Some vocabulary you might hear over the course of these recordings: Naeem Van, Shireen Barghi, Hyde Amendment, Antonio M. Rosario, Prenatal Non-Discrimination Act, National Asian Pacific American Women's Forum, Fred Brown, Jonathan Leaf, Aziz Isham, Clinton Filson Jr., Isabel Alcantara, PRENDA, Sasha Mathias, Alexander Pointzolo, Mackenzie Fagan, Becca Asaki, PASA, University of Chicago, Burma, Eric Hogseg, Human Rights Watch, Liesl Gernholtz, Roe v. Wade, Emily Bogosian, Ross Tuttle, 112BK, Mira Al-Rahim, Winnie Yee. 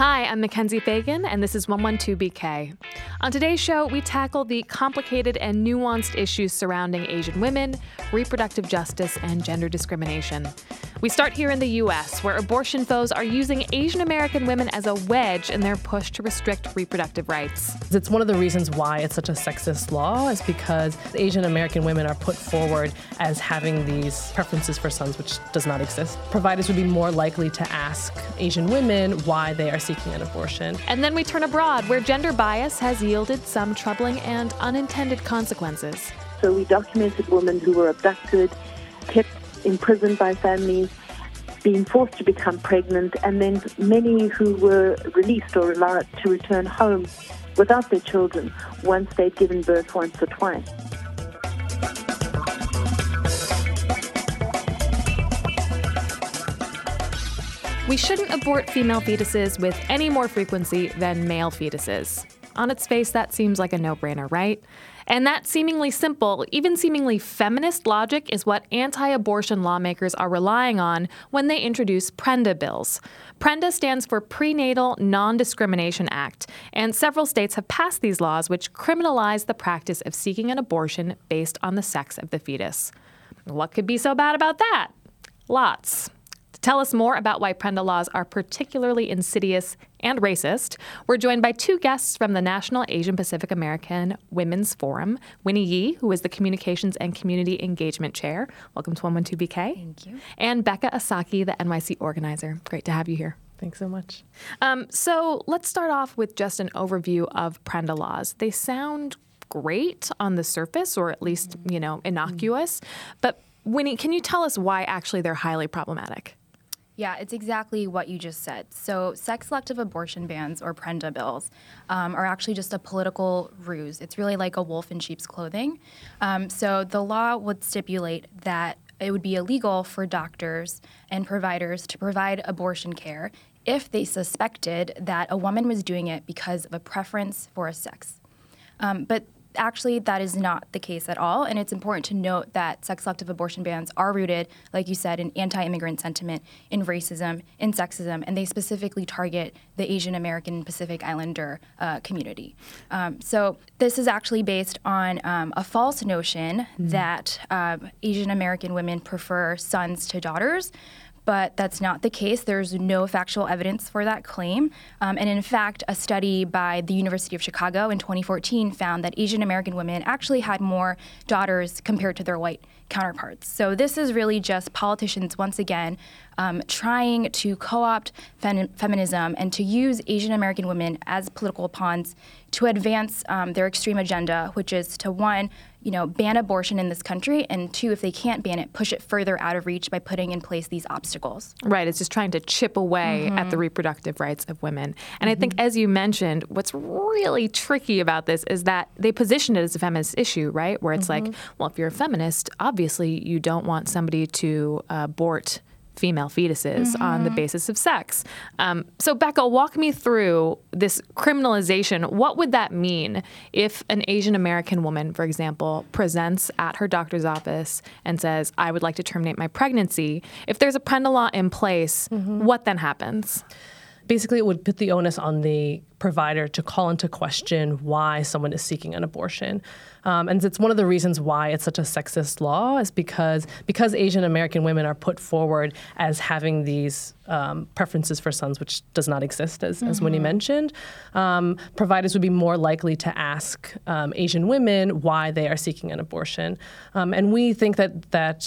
Hi, I'm Mackenzie Fagan, and this is 112BK. On today's show, we tackle the complicated and nuanced issues surrounding Asian women, reproductive justice, and gender discrimination. We start here in the U.S., where abortion foes are using Asian American women as a wedge in their push to restrict reproductive rights. It's one of the reasons why it's such a sexist law is because Asian American women are put forward as having these preferences for sons, which does not exist. Providers would be more likely to ask Asian women why they are seeking an abortion. And then we turn abroad, where gender bias has yielded some troubling and unintended consequences. So we documented women who were abducted, kept imprisoned by families, being forced to become pregnant, and then many who were released or allowed to return home without their children once they'd given birth once or twice. We shouldn't abort female fetuses with any more frequency than male fetuses. On its face, that seems like a no-brainer, right? And that seemingly simple, even seemingly feminist logic is what anti-abortion lawmakers are relying on when they introduce PRENDA bills. PRENDA stands for Prenatal Non-Discrimination Act, and several states have passed these laws which criminalize the practice of seeking an abortion based on the sex of the fetus. What could be so bad about that? Lots. Tell us more about why PRENDA laws are particularly insidious and racist. We're joined by two guests from the National Asian Pacific American Women's Forum, Winnie Yee, who is the Communications and Community Engagement Chair. Welcome to 112BK. Thank you. And Becca Asaki, the NYC organizer. Great to have you here. Thanks so much. So let's start off with just an overview of PRENDA laws. They sound great on the surface, or at least, innocuous. But Winnie, can you tell us why actually they're highly problematic? Yeah, it's exactly what you just said. So sex-selective abortion bans, or PRENDA bills, are actually just a political ruse. It's really like a wolf in sheep's clothing. So the law would stipulate that it would be illegal for doctors and providers to provide abortion care if they suspected that a woman was doing it because of a preference for a sex. But actually, that is not the case at all, and it's important to note that sex-selective abortion bans are rooted, like you said, in anti-immigrant sentiment, in racism, in sexism, and they specifically target the Asian American and Pacific Islander community. So this is actually based on a false notion that Asian American women prefer sons to daughters. But that's not the case. There's no factual evidence for that claim. And in fact, a study by the University of Chicago in 2014 found that Asian American women actually had more daughters compared to their white counterparts. So this is really just politicians, once again, trying to co-opt feminism and to use Asian American women as political pawns to advance their extreme agenda, which is to, one, ban abortion in this country, and two, if they can't ban it, push it further out of reach by putting in place these obstacles. Right. It's just trying to chip away at the reproductive rights of women. And I think, as you mentioned, what's really tricky about this is that they position it as a feminist issue, right, where it's like, well, if you're a feminist, obviously you don't want somebody to abort female fetuses on the basis of sex. So Becca, walk me through this criminalization. What would that mean if an Asian American woman, for example, presents at her doctor's office and says, I would like to terminate my pregnancy? If there's a PRENDA law in place, what then happens? Basically, it would put the onus on the provider to call into question why someone is seeking an abortion. And it's one of the reasons why it's such a sexist law is because Asian American women are put forward as having these preferences for sons, which does not exist, as Winnie mentioned. Providers would be more likely to ask Asian women why they are seeking an abortion. And we think that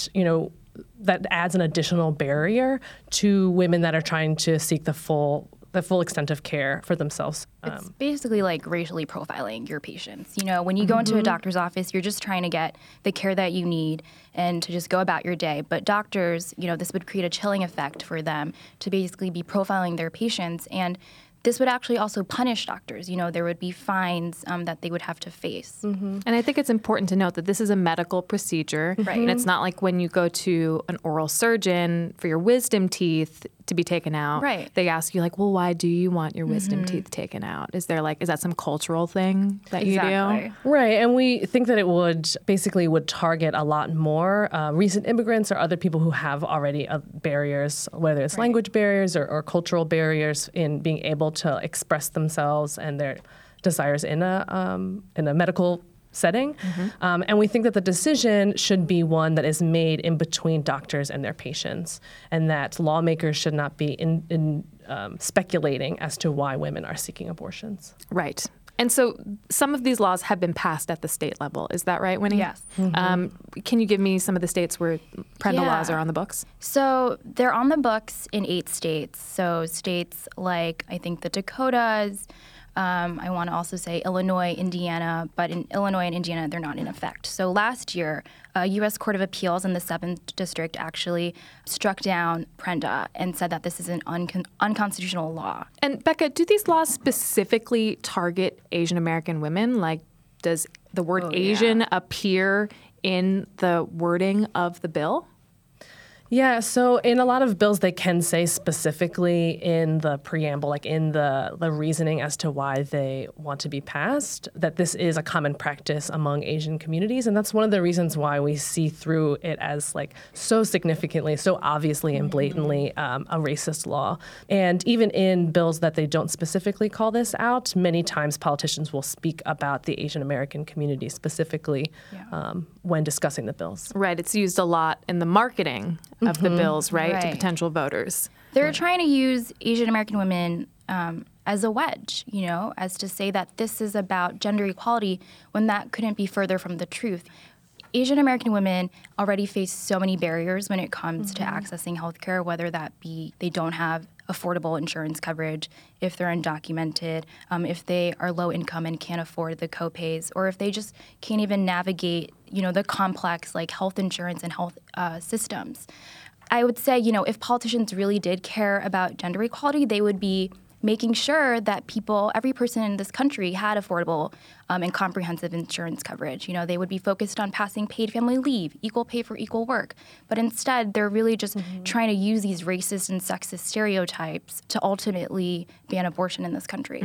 adds an additional barrier to women that are trying to seek the full extent of care for themselves. It's basically like racially profiling your patients. When you go into a doctor's office, you're just trying to get the care that you need and to just go about your day. But doctors, this would create a chilling effect for them to basically be profiling their patients. And this would actually also punish doctors. There would be fines that they would have to face. And I think it's important to note that this is a medical procedure. Right. And it's not like when you go to an oral surgeon for your wisdom teeth, to be taken out. Right. They ask you, like, well, why do you want your wisdom teeth taken out? Is there, like, is that some cultural thing that you do? Right. And we think that it would basically would target a lot more recent immigrants or other people who have already barriers, whether it's language barriers or cultural barriers in being able to express themselves and their desires in a medical setting. And we think that the decision should be one that is made in between doctors and their patients, and that lawmakers should not be in speculating as to why women are seeking abortions. Right. And so some of these laws have been passed at the state level. Is that right, Winnie? Yes. Can you give me some of the states where parental laws are on the books? So they're on the books in 8 states. So states like, I think, the Dakotas, I want to also say Illinois, Indiana, but in Illinois and Indiana, they're not in effect. So last year, a U.S. Court of Appeals in the 7th District actually struck down PRENDA and said that this is an unconstitutional law. And Becca, do these laws specifically target Asian American women? Like, does the word Asian appear in the wording of the bill? Yeah, so in a lot of bills, they can say specifically in the preamble, like in the reasoning as to why they want to be passed, that this is a common practice among Asian communities. And that's one of the reasons why we see through it as like so significantly, so obviously and blatantly a racist law. And even in bills that they don't specifically call this out, many times politicians will speak about the Asian American community specifically when discussing the bills. Right. It's used a lot in the marketing of the bills, right, to potential voters. They're trying to use Asian American women as a wedge, you know, as to say that this is about gender equality when that couldn't be further from the truth. Asian American women already face so many barriers when it comes to accessing healthcare, whether that be they don't have affordable insurance coverage, if they're undocumented, if they are low income and can't afford the copays, or if they just can't even navigate, you know, the complex like health insurance and health systems. I would say, you know, if politicians really did care about gender equality, they would be making sure that people, every person in this country had affordable and comprehensive insurance coverage. You know, they would be focused on passing paid family leave, equal pay for equal work. But instead, they're really just trying to use these racist and sexist stereotypes to ultimately ban abortion in this country.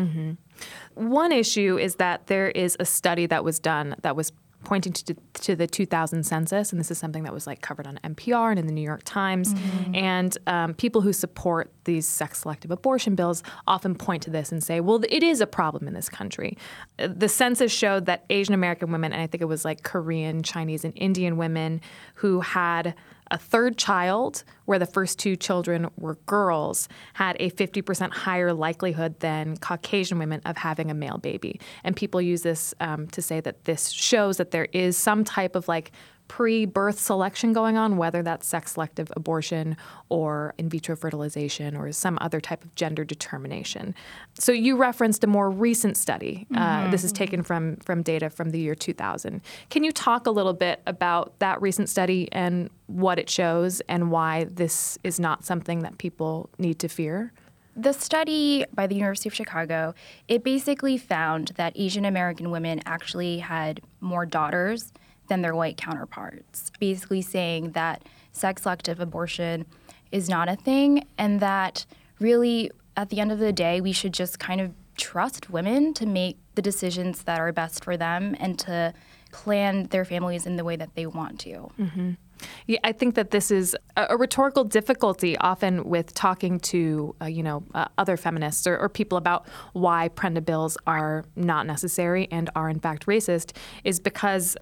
One issue is that there is a study that was done that was pointing to the 2000 census, and this is something that was like covered on NPR and in the New York Times. And people who support these sex-selective abortion bills often point to this and say, well, it is a problem in this country. The census showed that Asian American women, and I think it was like Korean, Chinese, and Indian women who had a third child, where the first 2 children were girls, had a 50% higher likelihood than Caucasian women of having a male baby. And people use this to say that this shows that there is some type of like pre-birth selection going on, whether that's sex-selective abortion or in vitro fertilization or some other type of gender determination. So you referenced a more recent study. This is taken from data from the year 2000. Can you talk a little bit about that recent study and what it shows and why this is not something that people need to fear? The study by the University of Chicago, it basically found that Asian American women actually had more daughters than their white counterparts, basically saying that sex-selective abortion is not a thing, and that really, at the end of the day, we should just kind of trust women to make the decisions that are best for them and to plan their families in the way that they want to. Yeah, I think that this is a rhetorical difficulty often with talking to, other feminists or people about why PRENDA bills are not necessary and are in fact racist is because,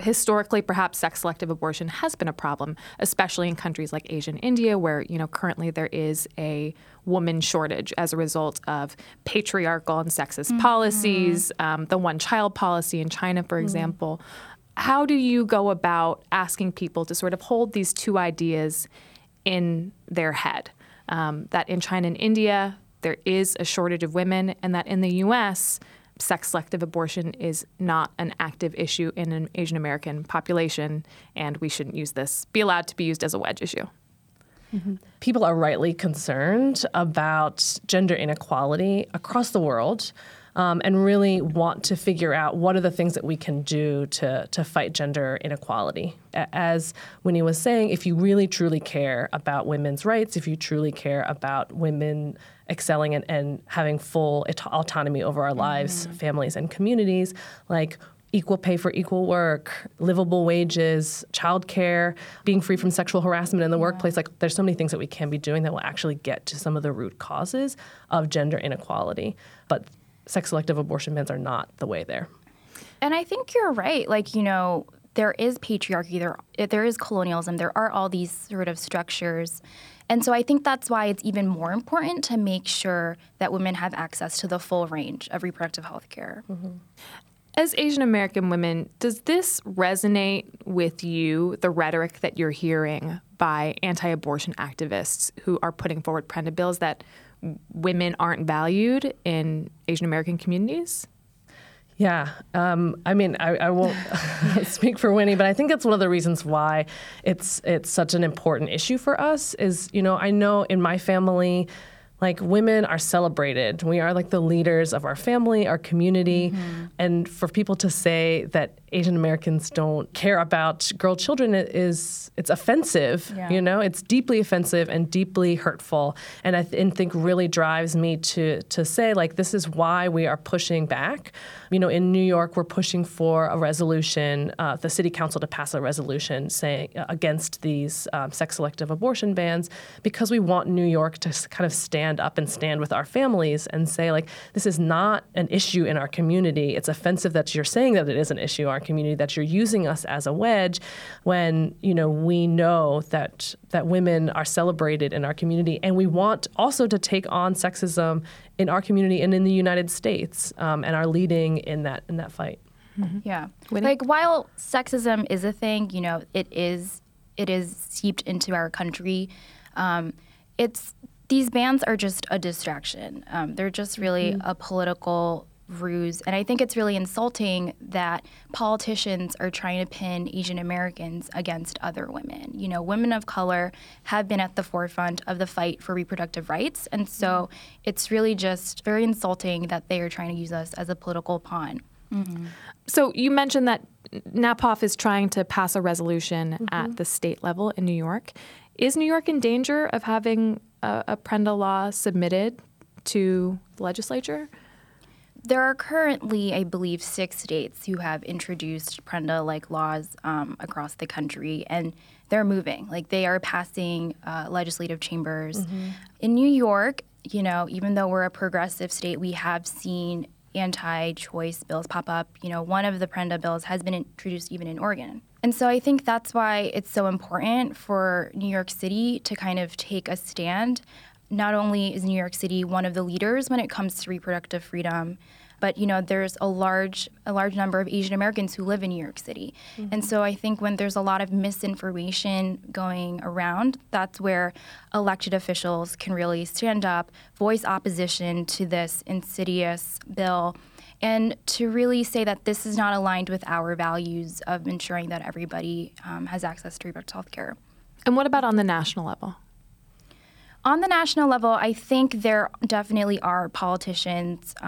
historically, perhaps sex-selective abortion has been a problem, especially in countries like Asia and India, where, currently there is a woman shortage as a result of patriarchal and sexist policies, the one-child policy in China, for example. How do you go about asking people to sort of hold these two ideas in their head, that in China and India, there is a shortage of women, and that in the U.S., sex-selective abortion is not an active issue in an Asian American population, and we shouldn't be allowed to be used as a wedge issue? People are rightly concerned about gender inequality across the world. and really want to figure out what are the things that we can do to fight gender inequality. As Winnie was saying, if you really truly care about women's rights, if you truly care about women excelling and having full autonomy over our lives, families, and communities, like equal pay for equal work, livable wages, childcare, being free from sexual harassment in the workplace. Like, there's so many things that we can be doing that will actually get to some of the root causes of gender inequality. But sex-selective abortion bans are not the way there. And I think you're right. Like, you know, there is patriarchy, there is colonialism, there are all these sort of structures. And so I think that's why it's even more important to make sure that women have access to the full range of reproductive health care. Mm-hmm. As Asian American women, does this resonate with you, the rhetoric that you're hearing by anti-abortion activists who are putting forward PRENA bills that women aren't valued in Asian American communities? Yeah. I mean, I won't speak for Winnie, but I think that's one of the reasons why it's such an important issue for us is, you know, I know in my family, like, women are celebrated. We are like the leaders of our family, our community. Mm-hmm. And for people to say that Asian Americans don't care about girl children it's offensive, you know? It's deeply offensive and deeply hurtful. And I think really drives me to say, like, this is why we are pushing back. You know, in New York, we're pushing for a resolution, the city council to pass a resolution saying against these sex-selective abortion bans because we want New York to kind of stand up and stand with our families and say, like, this is not an issue in our community. It's offensive that you're saying that it is an issue in our community, that you're using us as a wedge when, you know, we know that women are celebrated in our community. And we want also to take on sexism in our community and in the United States and are leading in that fight. Mm-hmm. Yeah. Like, while sexism is a thing, you know, it is seeped into our country. These bans are just a distraction. They're just really a political ruse. And I think it's really insulting that politicians are trying to pin Asian Americans against other women. You know, women of color have been at the forefront of the fight for reproductive rights. And so it's really just very insulting that they are trying to use us as a political pawn. Mm-hmm. So you mentioned that NAPOF is trying to pass a resolution at the state level in New York. Is New York in danger of having a PRENA law submitted to the legislature? There are currently, I believe, 6 states who have introduced PRENA-like laws across the country, and they're moving. Like, they are passing legislative chambers. Mm-hmm. In New York, you know, even though we're a progressive state, we have seen anti-choice bills pop up. You know, one of the PRENA bills has been introduced even in Oregon. And so I think that's why it's so important for New York City to kind of take a stand. Not only is New York City one of the leaders when it comes to reproductive freedom, but, you know, there's a large number of Asian Americans who live in New York City. Mm-hmm. And so I think when there's a lot of misinformation going around, that's where elected officials can really stand up, voice opposition to this insidious bill, and to really say that this is not aligned with our values of ensuring that everybody has access to reproductive health care. And what about on the national level? On the national level, I think there definitely are politicians who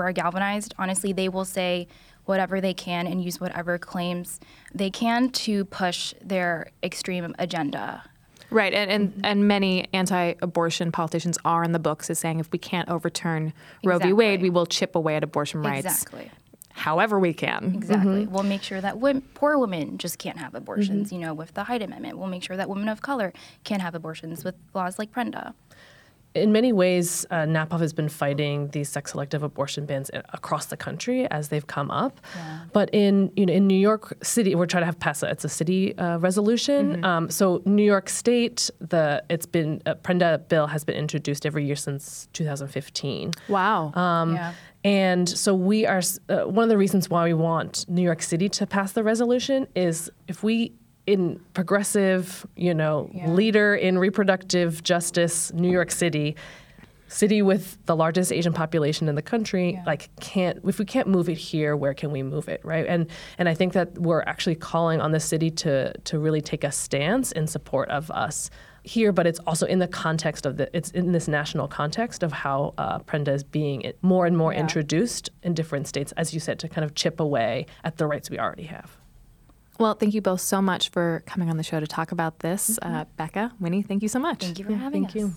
are galvanized. Honestly, they will say whatever they can and use whatever claims they can to push their extreme agenda. Right, and many anti-abortion politicians are in the books as saying if we can't overturn Roe v. Wade, we will chip away at abortion rights. Exactly. However we can. Exactly. Mm-hmm. We'll make sure that poor women just can't have abortions, you know, with the Hyde Amendment. We'll make sure that women of color can't have abortions with laws like PRENA. In many ways, NAPOF has been fighting these sex-selective abortion bans across the country as they've come up. Yeah. But in New York City, we're trying to have PASA. It's a city resolution. Mm-hmm. So New York State, PRENA bill has been introduced every year since 2015. Wow. Yeah. And so we are one of the reasons why we want New York City to pass the resolution is if we in progressive, you know, leader in reproductive justice, New York City with the largest Asian population in the country, like if we can't move it here, where can we move it, right? And I think that we're actually calling on the city to really take a stance in support of us here, but it's also in the context of it's in this national context of how Prenda is being more and more introduced in different states, as you said, to kind of chip away at the rights we already have. Well, thank you both so much for coming on the show to talk about this. Mm-hmm. Becca, Winnie, thank you so much. Thank you for having us. Thank you.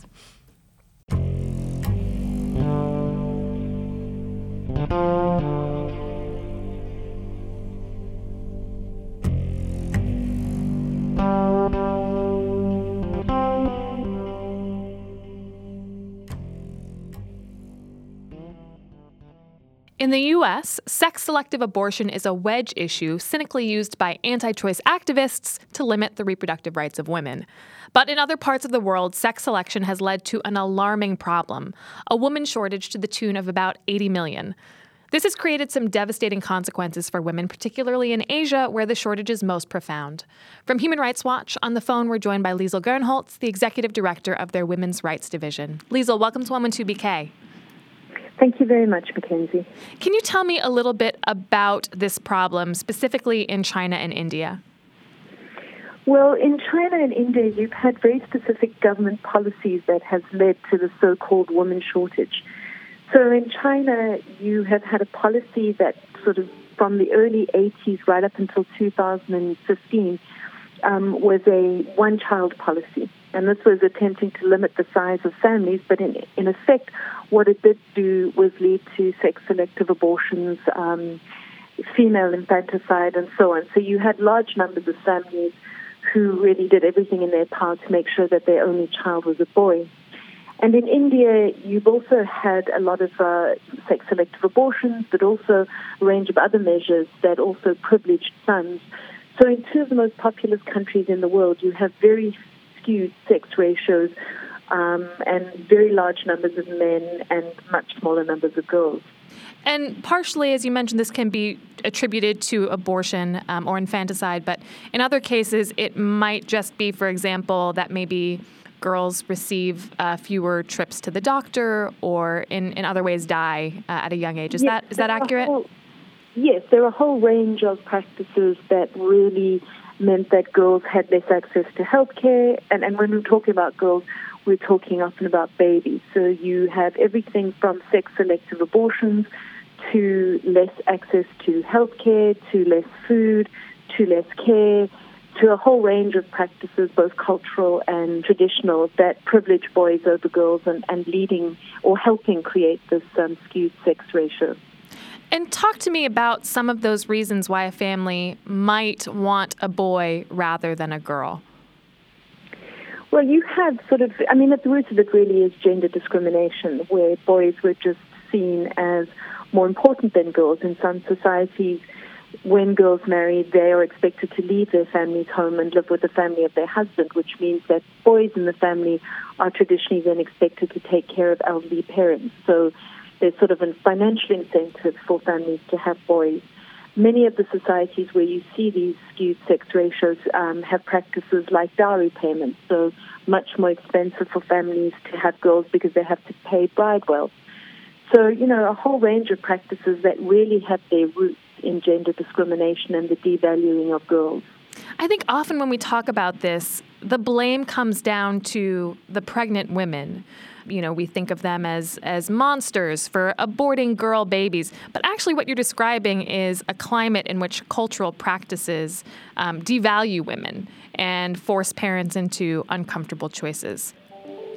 In the U.S., sex-selective abortion is a wedge issue cynically used by anti-choice activists to limit the reproductive rights of women. But in other parts of the world, sex selection has led to an alarming problem, a woman shortage to the tune of about 80 million. This has created some devastating consequences for women, particularly in Asia, where the shortage is most profound. From Human Rights Watch, on the phone we're joined by Liesl Gernholtz, the executive director of their Women's Rights Division. Liesl, welcome to 112BK. Thank you very much, Mackenzie. Can you tell me a little bit about this problem, specifically in China and India? Well, in China and India, you've had very specific government policies that has led to the so-called woman shortage. So in China, you have had a policy that sort of from the early 80s right up until 2015 was a one-child policy. And this was attempting to limit the size of families, but in effect, what it did do was lead to sex-selective abortions, female infanticide, and so on. So you had large numbers of families who really did everything in their power to make sure that their only child was a boy. And in India, you've also had a lot of sex-selective abortions, but also a range of other measures that also privileged sons. So in two of the most populous countries in the world, you have very skewed sex ratios and very large numbers of men and much smaller numbers of girls. And partially, as you mentioned, this can be attributed to abortion or infanticide, but in other cases, it might just be, for example, that maybe girls receive fewer trips to the doctor or in other ways die at a young age. Is that accurate? Yes, there are a whole range of practices that really meant that girls had less access to healthcare. And when we're talking about girls, we're talking often about babies. So you have everything from sex-selective abortions to less access to healthcare, to less food, to less care, to a whole range of practices, both cultural and traditional, that privilege boys over girls and leading or helping create this skewed sex ratio. And talk to me about some of those reasons why a family might want a boy rather than a girl. Well, you have sort of, I mean, at the root of it really is gender discrimination, where boys were just seen as more important than girls. In some societies, when girls marry, they are expected to leave their family's home and live with the family of their husband, which means that boys in the family are traditionally then expected to take care of elderly parents. So there's sort of a financial incentive for families to have boys. Many of the societies where you see these skewed sex ratios have practices like dowry payments, so much more expensive for families to have girls because they have to pay bride wealth. So, you know, a whole range of practices that really have their roots in gender discrimination and the devaluing of girls. I think often when we talk about this, the blame comes down to the pregnant women. You know, we think of them as monsters for aborting girl babies. But actually what you're describing is a climate in which cultural practices devalue women and force parents into uncomfortable choices.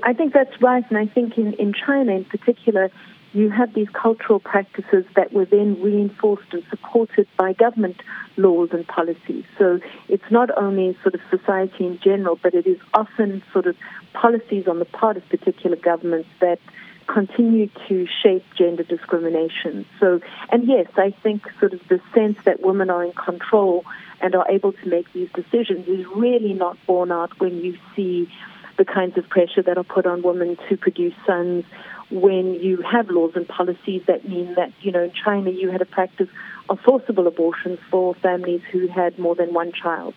I think that's right. And I think in China in particular, you have these cultural practices that were then reinforced and supported by government laws and policies. So it's not only sort of society in general, but it is often sort of policies on the part of particular governments that continue to shape gender discrimination. So, and yes, I think sort of the sense that women are in control and are able to make these decisions is really not borne out when you see the kinds of pressure that are put on women to produce sons, when you have laws and policies that mean that, you know, in China you had a practice of forcible abortions for families who had more than one child.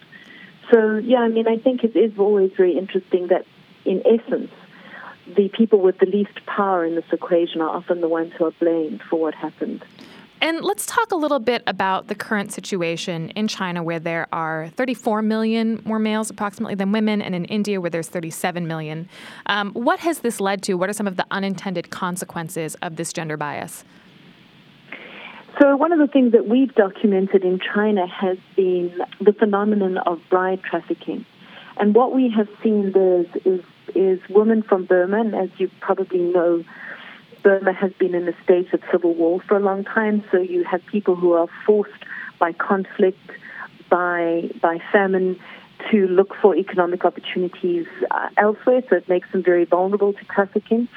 So, yeah, I mean, I think it is always very interesting that, in essence, the people with the least power in this equation are often the ones who are blamed for what happened. And let's talk a little bit about the current situation in China, where there are 34 million more males approximately than women, and in India, where there's 37 million. What has this led to? What are some of the unintended consequences of this gender bias? So one of the things that we've documented in China has been the phenomenon of bride trafficking. And what we have seen there is women from Burma, and as you probably know, Burma has been in a state of civil war for a long time, so you have people who are forced by conflict, by famine, to look for economic opportunities elsewhere, so it makes them very vulnerable to trafficking.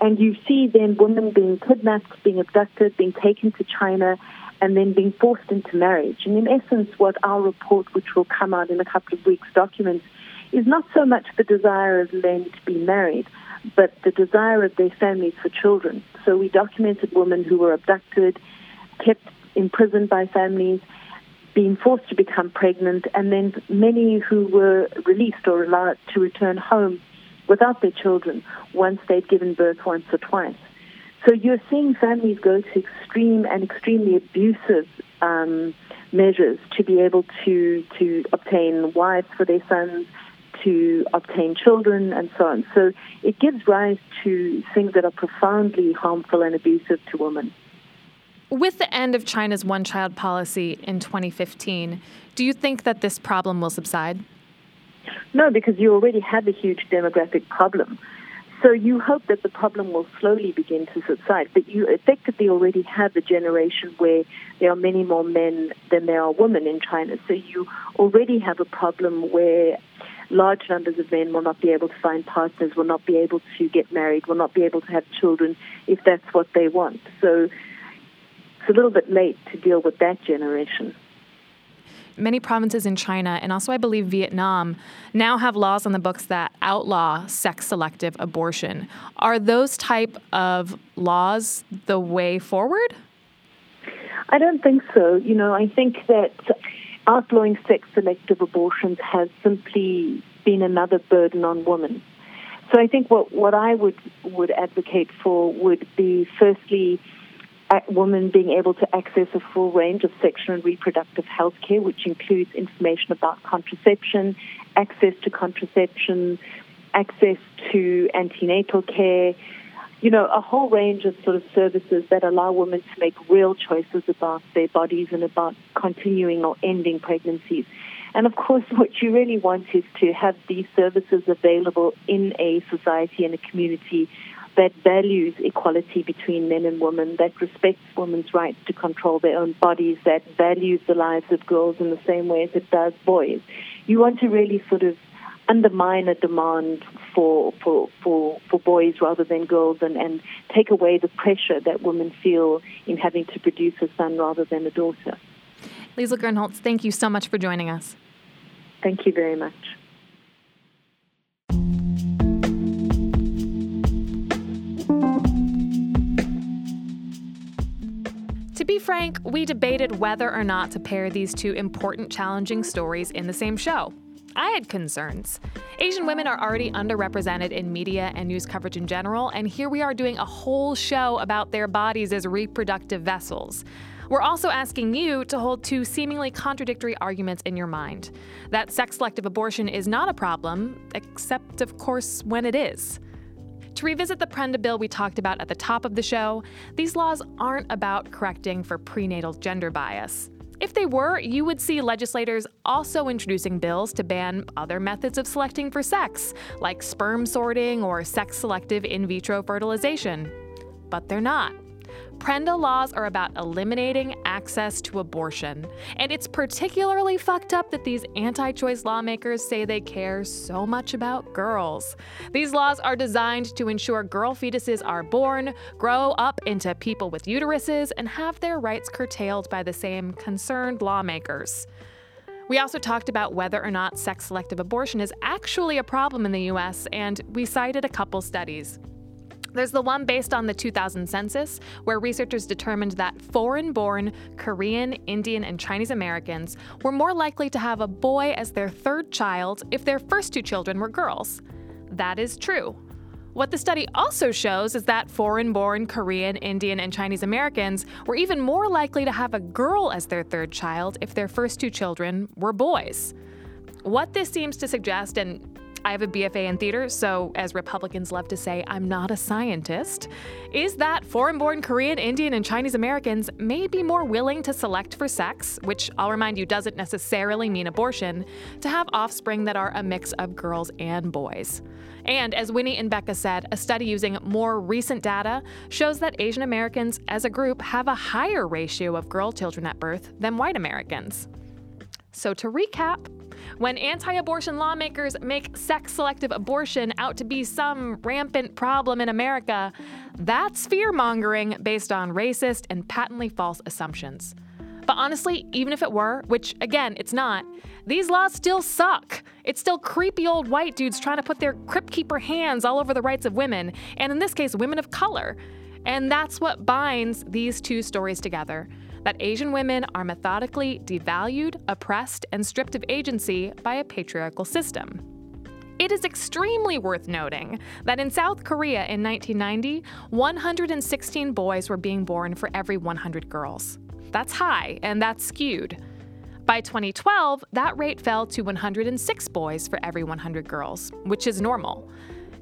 And you see then women being kidnapped, being abducted, being taken to China, and then being forced into marriage. And in essence, what our report, which will come out in a couple of weeks, documents, is not so much the desire of men to be married, but the desire of their families for children. So we documented women who were abducted, kept imprisoned by families, being forced to become pregnant, and then many who were released or allowed to return home without their children once they'd given birth once or twice. So you're seeing families go to extreme and extremely abusive measures to be able to obtain wives for their sons, to obtain children, and so on. So it gives rise to things that are profoundly harmful and abusive to women. With the end of China's one-child policy in 2015, do you think that this problem will subside? No, because you already have a huge demographic problem. So you hope that the problem will slowly begin to subside, but you effectively already have a generation where there are many more men than there are women in China. So you already have a problem where large numbers of men will not be able to find partners, will not be able to get married, will not be able to have children if that's what they want. So it's a little bit late to deal with that generation. Many provinces in China, and also I believe Vietnam, now have laws on the books that outlaw sex-selective abortion. Are those type of laws the way forward? I don't think so. You know, I think that outlawing sex-selective abortions has simply been another burden on women. So I think what I would advocate for would be, firstly, women being able to access a full range of sexual and reproductive health care, which includes information about contraception, access to contraception, access to antenatal care, you know, a whole range of sort of services that allow women to make real choices about their bodies and about continuing or ending pregnancies. And of course, what you really want is to have these services available in a society and a community that values equality between men and women, that respects women's rights to control their own bodies, that values the lives of girls in the same way as it does boys. You want to really sort of undermine a demand for boys rather than girls, and take away the pressure that women feel in having to produce a son rather than a daughter. Liesl Gernholtz, thank you so much for joining us. Thank you very much. To be frank, we debated whether or not to pair these two important, challenging stories in the same show. I had concerns. Asian women are already underrepresented in media and news coverage in general, and here we are doing a whole show about their bodies as reproductive vessels. We're also asking you to hold two seemingly contradictory arguments in your mind. That sex-selective abortion is not a problem, except, of course, when it is. To revisit the Prenda bill we talked about at the top of the show, these laws aren't about correcting for prenatal gender bias. If they were, you would see legislators also introducing bills to ban other methods of selecting for sex, like sperm sorting or sex-selective in vitro fertilization. But they're not. Prenda laws are about eliminating access to abortion. And it's particularly fucked up that these anti-choice lawmakers say they care so much about girls. These laws are designed to ensure girl fetuses are born, grow up into people with uteruses, and have their rights curtailed by the same concerned lawmakers. We also talked about whether or not sex-selective abortion is actually a problem in the U.S., and we cited a couple studies. There's the one based on the 2000 census, where researchers determined that foreign-born Korean, Indian, and Chinese Americans were more likely to have a boy as their third child if their first two children were girls. That is true. What the study also shows is that foreign-born Korean, Indian, and Chinese Americans were even more likely to have a girl as their third child if their first two children were boys. What this seems to suggest, and I have a BFA in theater, so as Republicans love to say, I'm not a scientist, is that foreign-born Korean, Indian, and Chinese Americans may be more willing to select for sex, which I'll remind you doesn't necessarily mean abortion, to have offspring that are a mix of girls and boys. And as Winnie and Becca said, a study using more recent data shows that Asian Americans as a group have a higher ratio of girl children at birth than white Americans. So to recap, when anti-abortion lawmakers make sex-selective abortion out to be some rampant problem in America, that's fear-mongering based on racist and patently false assumptions. But honestly, even if it were, which again, it's not, these laws still suck. It's still creepy old white dudes trying to put their crypt keeper hands all over the rights of women, and in this case, women of color. And that's what binds these two stories together. That Asian women are methodically devalued, oppressed, and stripped of agency by a patriarchal system. It is extremely worth noting that in South Korea in 1990, 116 boys were being born for every 100 girls. That's high, and that's skewed. By 2012, that rate fell to 106 boys for every 100 girls, which is normal.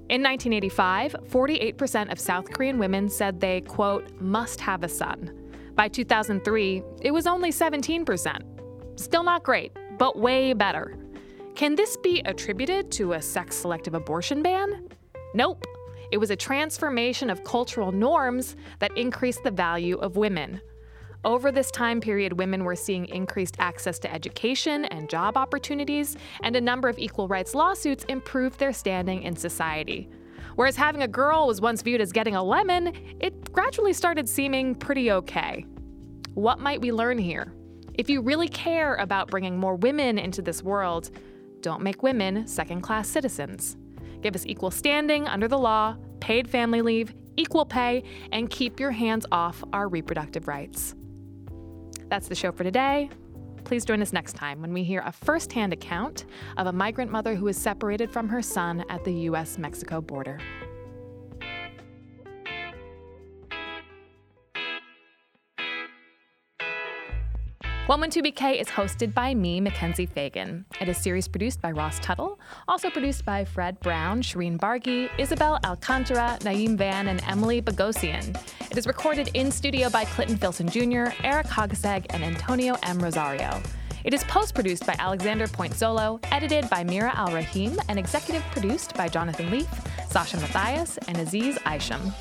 In 1985, 48% of South Korean women said they, quote, must have a son. By 2003, it was only 17%. Still not great, but way better. Can this be attributed to a sex-selective abortion ban? Nope. It was a transformation of cultural norms that increased the value of women. Over this time period, women were seeing increased access to education and job opportunities, and a number of equal rights lawsuits improved their standing in society. Whereas having a girl was once viewed as getting a lemon, it gradually started seeming pretty okay. What might we learn here? If you really care about bringing more women into this world, don't make women second-class citizens. Give us equal standing under the law, paid family leave, equal pay, and keep your hands off our reproductive rights. That's the show for today. Please join us next time when we hear a first-hand account of a migrant mother who is separated from her son at the U.S.-Mexico border. "112BK" is hosted by me, Mackenzie Fagan. It is series produced by Ross Tuttle, also produced by Fred Brown, Shireen Barghi, Isabel Alcantara, Naeem Van, and Emily Bogosian. It is recorded in studio by Clinton Filson Jr., Eric Hogseg, and Antonio M. Rosario. It is post-produced by Alexander Pointzolo, edited by Mira Al-Rahim, and executive produced by Jonathan Leaf, Sasha Mathias, and Aziz Isham.